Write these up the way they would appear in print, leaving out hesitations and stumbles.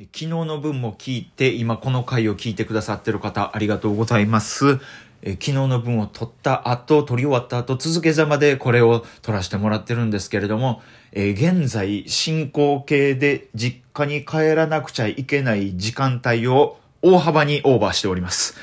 昨日の分も聞いて今この回を聞いてくださってる方ありがとうございます。昨日の分を撮り終わった後続けざまでこれを撮らせてもらってるんですけれども、現在進行形で実家に帰らなくちゃいけない時間帯を大幅にオーバーしております。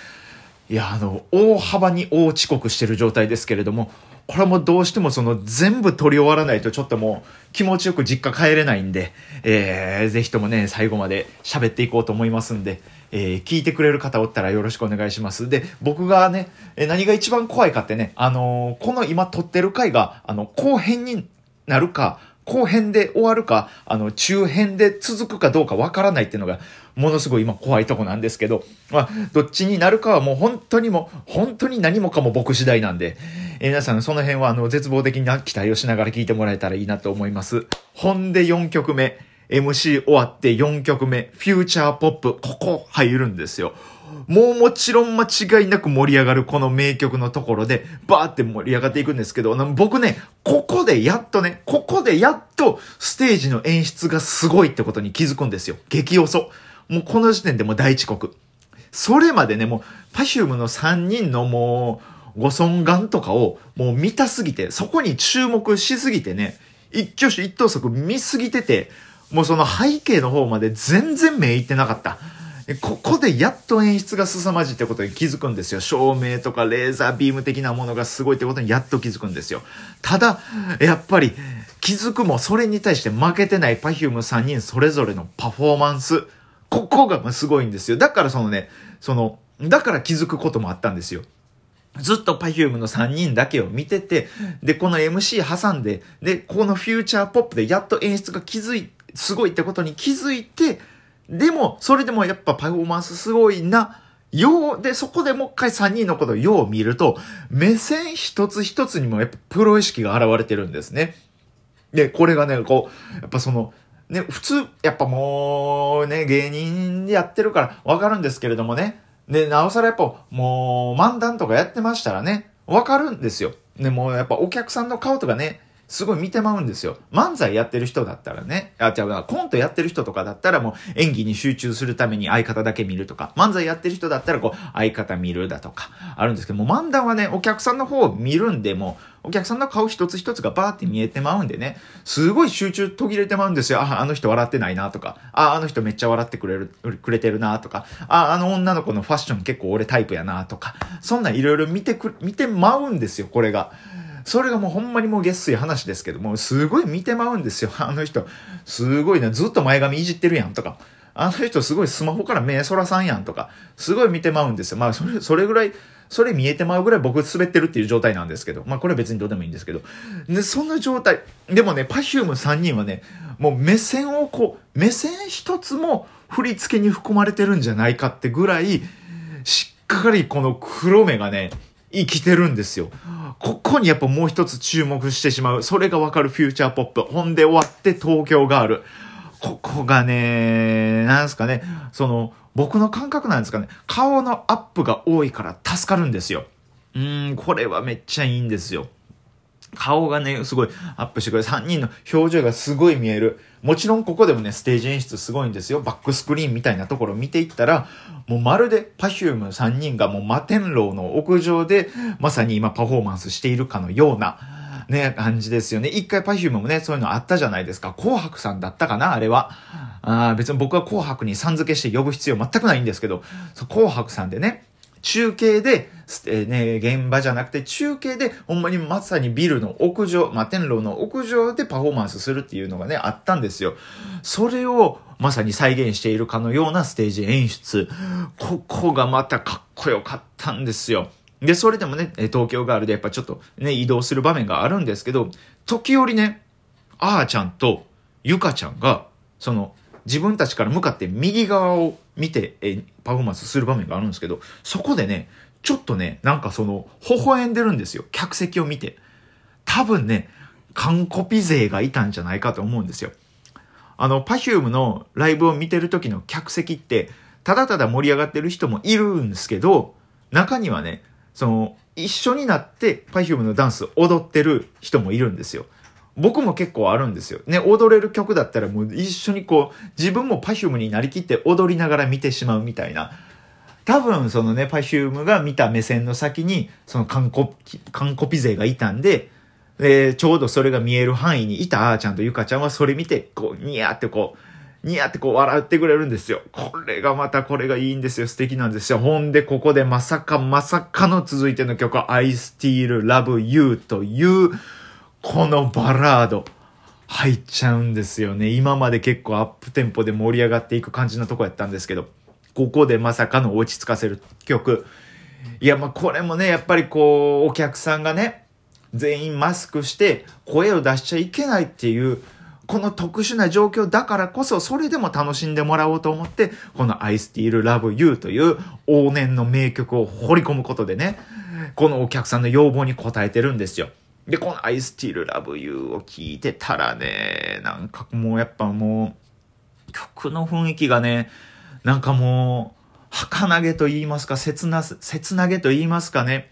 いや、大幅に大遅刻してる状態ですけれども、これもどうしても全部撮り終わらないとちょっともう気持ちよく実家帰れないんで、ぜひともね最後まで喋っていこうと思いますんで、聞いてくれる方おったらよろしくお願いします。で、僕がね何が一番怖いかってね、この今撮ってる回が後編になるか後編で終わるか中編で続くかどうかわからないっていうのがものすごい今怖いとこなんですけど、どっちになるかはもう本当に何もかも僕次第なんで、皆さんその辺は絶望的な期待をしながら聞いてもらえたらいいなと思います。ほんで4曲目 MC 終わって4曲目フューチャーポップ、ここ入るんですよ。もうもちろん間違いなく盛り上がるこの名曲のところでバーって盛り上がっていくんですけど、僕ねここでやっとステージの演出がすごいってことに気づくんですよ。激遅、もうこの時点でもう大遅刻。それまでねもう Perfume の3人のもうご尊顔とかをもう見たすぎて、そこに注目しすぎてね、一挙手一投足見すぎてて、もうその背景の方まで全然目いってなかった。ここでやっと演出が凄まじいってことに気づくんですよ。照明とかレーザービーム的なものがすごいってことにやっと気づくんですよ。ただやっぱり気づくもそれに対して負けてない Perfume 3人それぞれのパフォーマンス、ここがすごいんですよ。だからだから気づくこともあったんですよ。ずっと Perfume の3人だけを見てて、でこの MC 挟んで、でこのフューチャーポップでやっと演出がすごいってことに気づいて、でもそれでもやっぱパフォーマンスすごいなようで、そこでもう一回3人のことをよう見ると、目線一つ一つにもやっぱプロ意識が現れてるんですね。でこれがねやっぱね、普通やっぱもうね芸人でやってるからわかるんですけれどもね、でなおさらやっぱもう漫談とかやってましたらねわかるんですよ。でもうやっぱお客さんの顔とかねすごい見てまうんですよ。漫才やってる人だったらね、コントやってる人とかだったらもう演技に集中するために相方だけ見るとか、漫才やってる人だったら相方見るだとかあるんですけども、漫談はねお客さんの方を見るんで、もお客さんの顔一つ一つがバーって見えてまうんでね、すごい集中途切れてまうんですよ。あの人笑ってないなとか、あの人めっちゃ笑ってくれてるなとか、あの女の子のファッション結構俺タイプやなとか、そんないろいろ見てまうんですよ。これがそれがもうほんまにもうげっすい話ですけども、すごい見てまうんですよ。あの人すごいねずっと前髪いじってるやんとか、あの人すごいスマホから目そらさんやんとか、すごい見てまうんですよ。それぐらいそれ見えてまうぐらい僕滑ってるっていう状態なんですけど、これは別にどうでもいいんですけど、でその状態でもね Perfume 3人はねもう目線一つも振り付けに含まれてるんじゃないかってぐらいしっかりこの黒目がね生きてるんですよ。ここにやっぱもう一つ注目してしまう、それがわかるフューチャーポップ。ほんで終わって東京ガール、ここがねなんすかね、僕の感覚なんですかね、顔のアップが多いから助かるんですよ。これはめっちゃいいんですよ。顔がねすごいアップしてくれる、3人の表情がすごい見える。もちろんここでもねステージ演出すごいんですよ。バックスクリーンみたいなところを見ていったら、もうまるで Perfume 3人がもう摩天楼の屋上でまさに今パフォーマンスしているかのようなね感じですよね。一回 Perfume もねそういうのあったじゃないですか。紅白さんだったかな、あれは。別に僕は紅白にさん付けして呼ぶ必要全くないんですけど、紅白さんでね中継で、現場じゃなくて中継でほんまにまさにビルの屋上、摩天楼の屋上でパフォーマンスするっていうのがねあったんですよ。それをまさに再現しているかのようなステージ演出、ここがまたかっこよかったんですよ。でそれでもね東京ガールでやっぱちょっとね移動する場面があるんですけど、時折ねあーちゃんとゆかちゃんが自分たちから向かって右側を見てパフォーマンスする場面があるんですけど、そこでねちょっとね微笑んでるんですよ、客席を見て。多分ね完コピ勢がいたんじゃないかと思うんですよ。Perfume のライブを見てる時の客席ってただただ盛り上がってる人もいるんですけど、中にはね一緒になって Perfume のダンス踊ってる人もいるんですよ。僕も結構あるんですよ。ね、踊れる曲だったらもう一緒にこう、自分もPerfumeになりきって踊りながら見てしまうみたいな。多分そのね、Perfumeが見た目線の先に、その完コピ勢がいたんで、ちょうどそれが見える範囲にいたあーちゃんとゆかちゃんはそれ見て、こう、ニヤってこう笑ってくれるんですよ。これがいいんですよ。素敵なんですよ。ほんで、ここでまさかの続いての曲は I Steal Love You という、このバラード入っちゃうんですよね。今まで結構アップテンポで盛り上がっていく感じのとこやったんですけど、ここでまさかの落ち着かせる曲。いや、まあこれもね、やっぱりこう、お客さんがね、全員マスクして声を出しちゃいけないっていう、この特殊な状況だからこそ、それでも楽しんでもらおうと思って、この I Steal Love You という往年の名曲を掘り込むことでね、このお客さんの要望に応えてるんですよ。で、この I Steal Love You を聴いてたらね、なんかもうやっぱもう、曲の雰囲気がね、なんかもう、儚げと言いますか、切なげと言いますかね。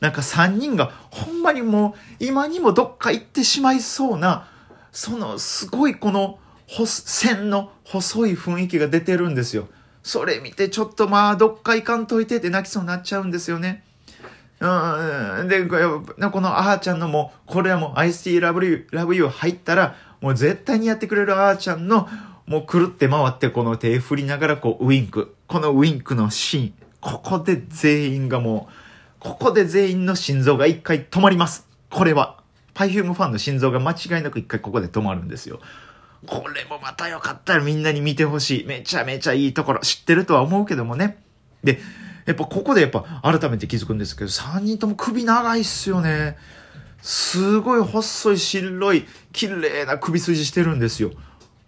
なんか3人がほんまにもう、今にもどっか行ってしまいそうな、そのすごいこの線の細い雰囲気が出てるんですよ。それ見てちょっとまあどっか行かんといてって泣きそうになっちゃうんですよね。で、このあーちゃんのもうこれはもう I Steal Love You 入ったらもう絶対にやってくれるあーちゃんのもうくるって回ってこの手振りながらこうウインク。このウインクのシーン。ここで全員の心臓が一回止まります。これは。Perfume ファンの心臓が間違いなく一回ここで止まるんですよ。これもまたよかったらみんなに見てほしい。めちゃめちゃいいところ知ってるとは思うけどもね。で、やっぱここでやっぱ改めて気づくんですけど、3人とも首長いっすよね。すごい細い白い綺麗な首筋してるんですよ。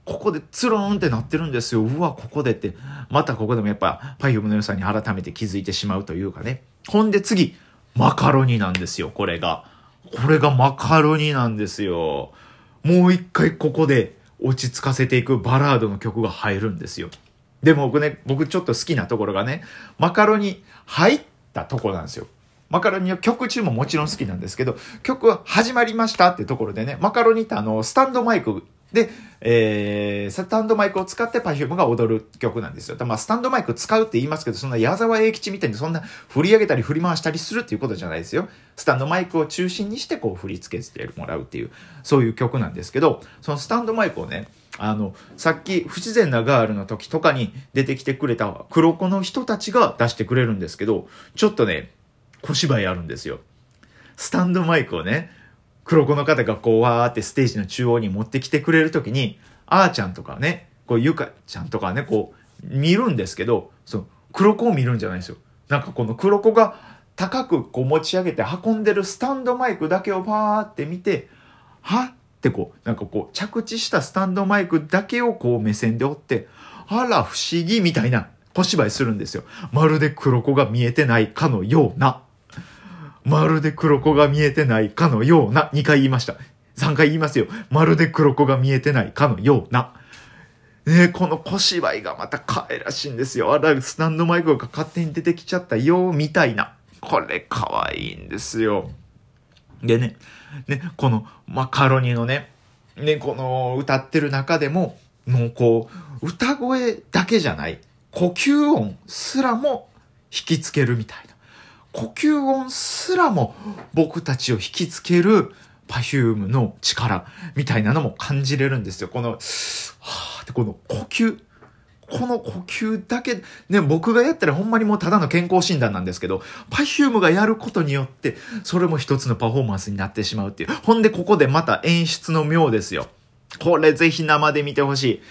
ここでツルンってなってるんですよ。うわ、ここでって。またここでもやっぱ Perfume の良さに改めて気づいてしまうというかね。ほんで次、マカロニなんですよ、これがマカロニなんですよ。もう一回ここで落ち着かせていくバラードの曲が入るんですよ。でも僕ちょっと好きなところがね、マカロニ入ったとこなんですよ。マカロニの曲中ももちろん好きなんですけど、曲は始まりましたってところでね、マカロニってスタンドマイクで、スタンドマイクを使って Perfume が踊る曲なんですよ。まあ、スタンドマイク使うって言いますけど、そんな矢沢永吉みたいにそんな振り上げたり振り回したりするっていうことじゃないですよ。スタンドマイクを中心にしてこう振り付けしてもらうっていう、そういう曲なんですけど、そのスタンドマイクをね、さっき不自然なガールの時とかに出てきてくれた黒子の人たちが出してくれるんですけど、ちょっとね、小芝居あるんですよ。スタンドマイクをね、黒子の方がこうわーってステージの中央に持ってきてくれるときに、あーちゃんとかね、こうゆかちゃんとかね、こう見るんですけど、その黒子を見るんじゃないんですよ。なんかこの黒子が高くこう持ち上げて運んでるスタンドマイクだけをパーって見て、はってこう、なんかこう着地したスタンドマイクだけをこう目線で追って、あら不思議みたいな小芝居するんですよ。まるで黒子が見えてないかのような。2回言いました。3回言いますよ。まるで黒子が見えてないかのような。この小芝居がまた可愛らしいんですよ。あら、スタンドマイクが勝手に出てきちゃったよ、みたいな。これ可愛いんですよ。でね、このマカロニのね、この歌ってる中でも、もうこう、歌声だけじゃない、呼吸音すらも引きつけるみたいな。呼吸音すらも僕たちを引きつける Perfume の力みたいなのも感じれるんですよ。この、はぁってこの呼吸。この呼吸だけ、ね、僕がやったらほんまにもうただの健康診断なんですけど、Perfume がやることによって、それも一つのパフォーマンスになってしまうっていう。ほんでここでまた演出の妙ですよ。これぜひ生で見てほし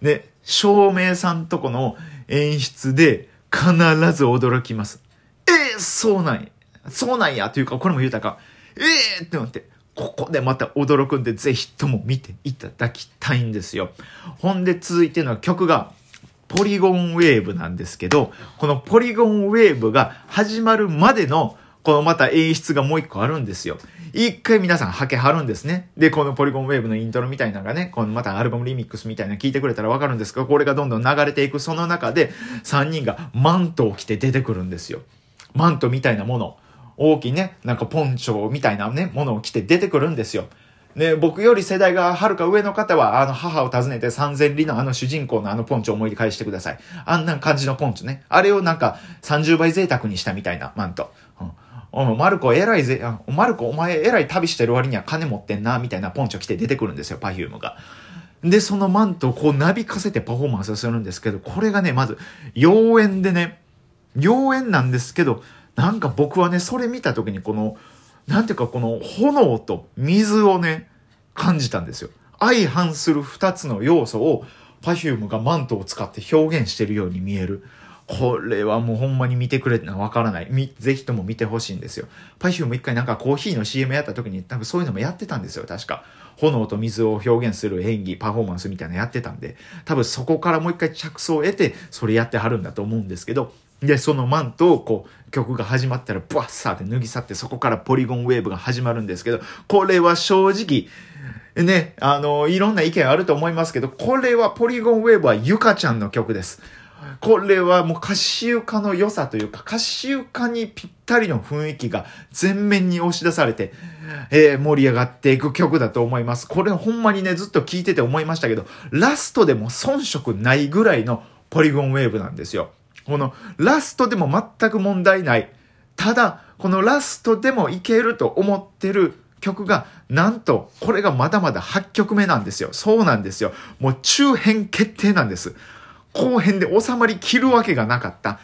い。で、照明さんとこの演出で必ず驚きます。そうなんやというか、これも言うたか、ってなって、ここでまた驚くんで、ぜひとも見ていただきたいんですよ。ほんで続いての曲がポリゴンウェーブなんですけど、このポリゴンウェーブが始まるまでのこのまた演出がもう一個あるんですよ。一回皆さんハケ張るんですね。で、このポリゴンウェーブのイントロみたいなのがね、このまたアルバムリミックスみたいなの聞いてくれたらわかるんですけど、これがどんどん流れていく、その中で3人がマントを着て出てくるんですよ。マントみたいなもの、大きいね、なんかポンチョみたいなね、ものを着て出てくるんですよ。ね、僕より世代がはるか上の方は、母を訪ねて3000里の主人公のポンチを思い出返してください。あんな感じのポンチね。あれをなんか30倍贅沢にしたみたいなマント。マルコお前えらい旅してる割には金持ってんな、みたいなポンチョ着て出てくるんですよ、Perfumeが。で、そのマントをこうなびかせてパフォーマンスするんですけど、これがね、まず、妖艶でね、妖艶なんですけど、なんか僕はね、それ見た時にこの炎と水をね、感じたんですよ。相反する二つの要素を、Perfumeがマントを使って表現してるように見える。これはもうほんまに見てくれってのはわからない。ぜひとも見てほしいんですよ。Perfume一回なんかコーヒーの CM やった時に多分そういうのもやってたんですよ、確か。炎と水を表現する演技、パフォーマンスみたいなのやってたんで、多分そこからもう一回着想を得て、それやってはるんだと思うんですけど、で、そのマントを曲が始まったらバッサーで脱ぎ去って、そこからポリゴンウェーブが始まるんですけど、これは正直、ね、いろんな意見あると思いますけど、これはポリゴンウェーブはゆかちゃんの曲です。これはもう歌詞歌の良さというか、歌詞歌にぴったりの雰囲気が全面に押し出されて、盛り上がっていく曲だと思います。これほんまにね、ずっと聴いてて思いましたけど、ラストでも遜色ないぐらいのポリゴンウェーブなんですよ。このラストでも全く問題ない。ただ、このラストでもいけると思ってる曲が、なんと、これがまだまだ8曲目なんですよ。そうなんですよ。もう中編決定なんです。後編で収まりきるわけがなかった。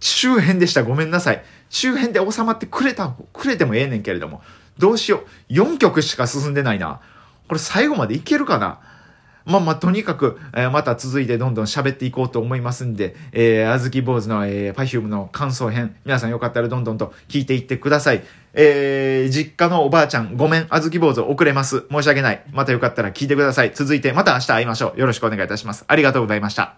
中編でした。ごめんなさい。中編で収まってくれてもええねんけれども。どうしよう。4曲しか進んでないな。これ最後までいけるかな？まあ、とにかく、また続いてどんどん喋っていこうと思いますんで、あずき坊主の、Perfume の感想編、皆さんよかったらどんどんと聞いていってください。実家のおばあちゃん、ごめん、あずき坊主遅れます。申し訳ない。またよかったら聞いてください。続いてまた明日会いましょう。よろしくお願いいたします。ありがとうございました。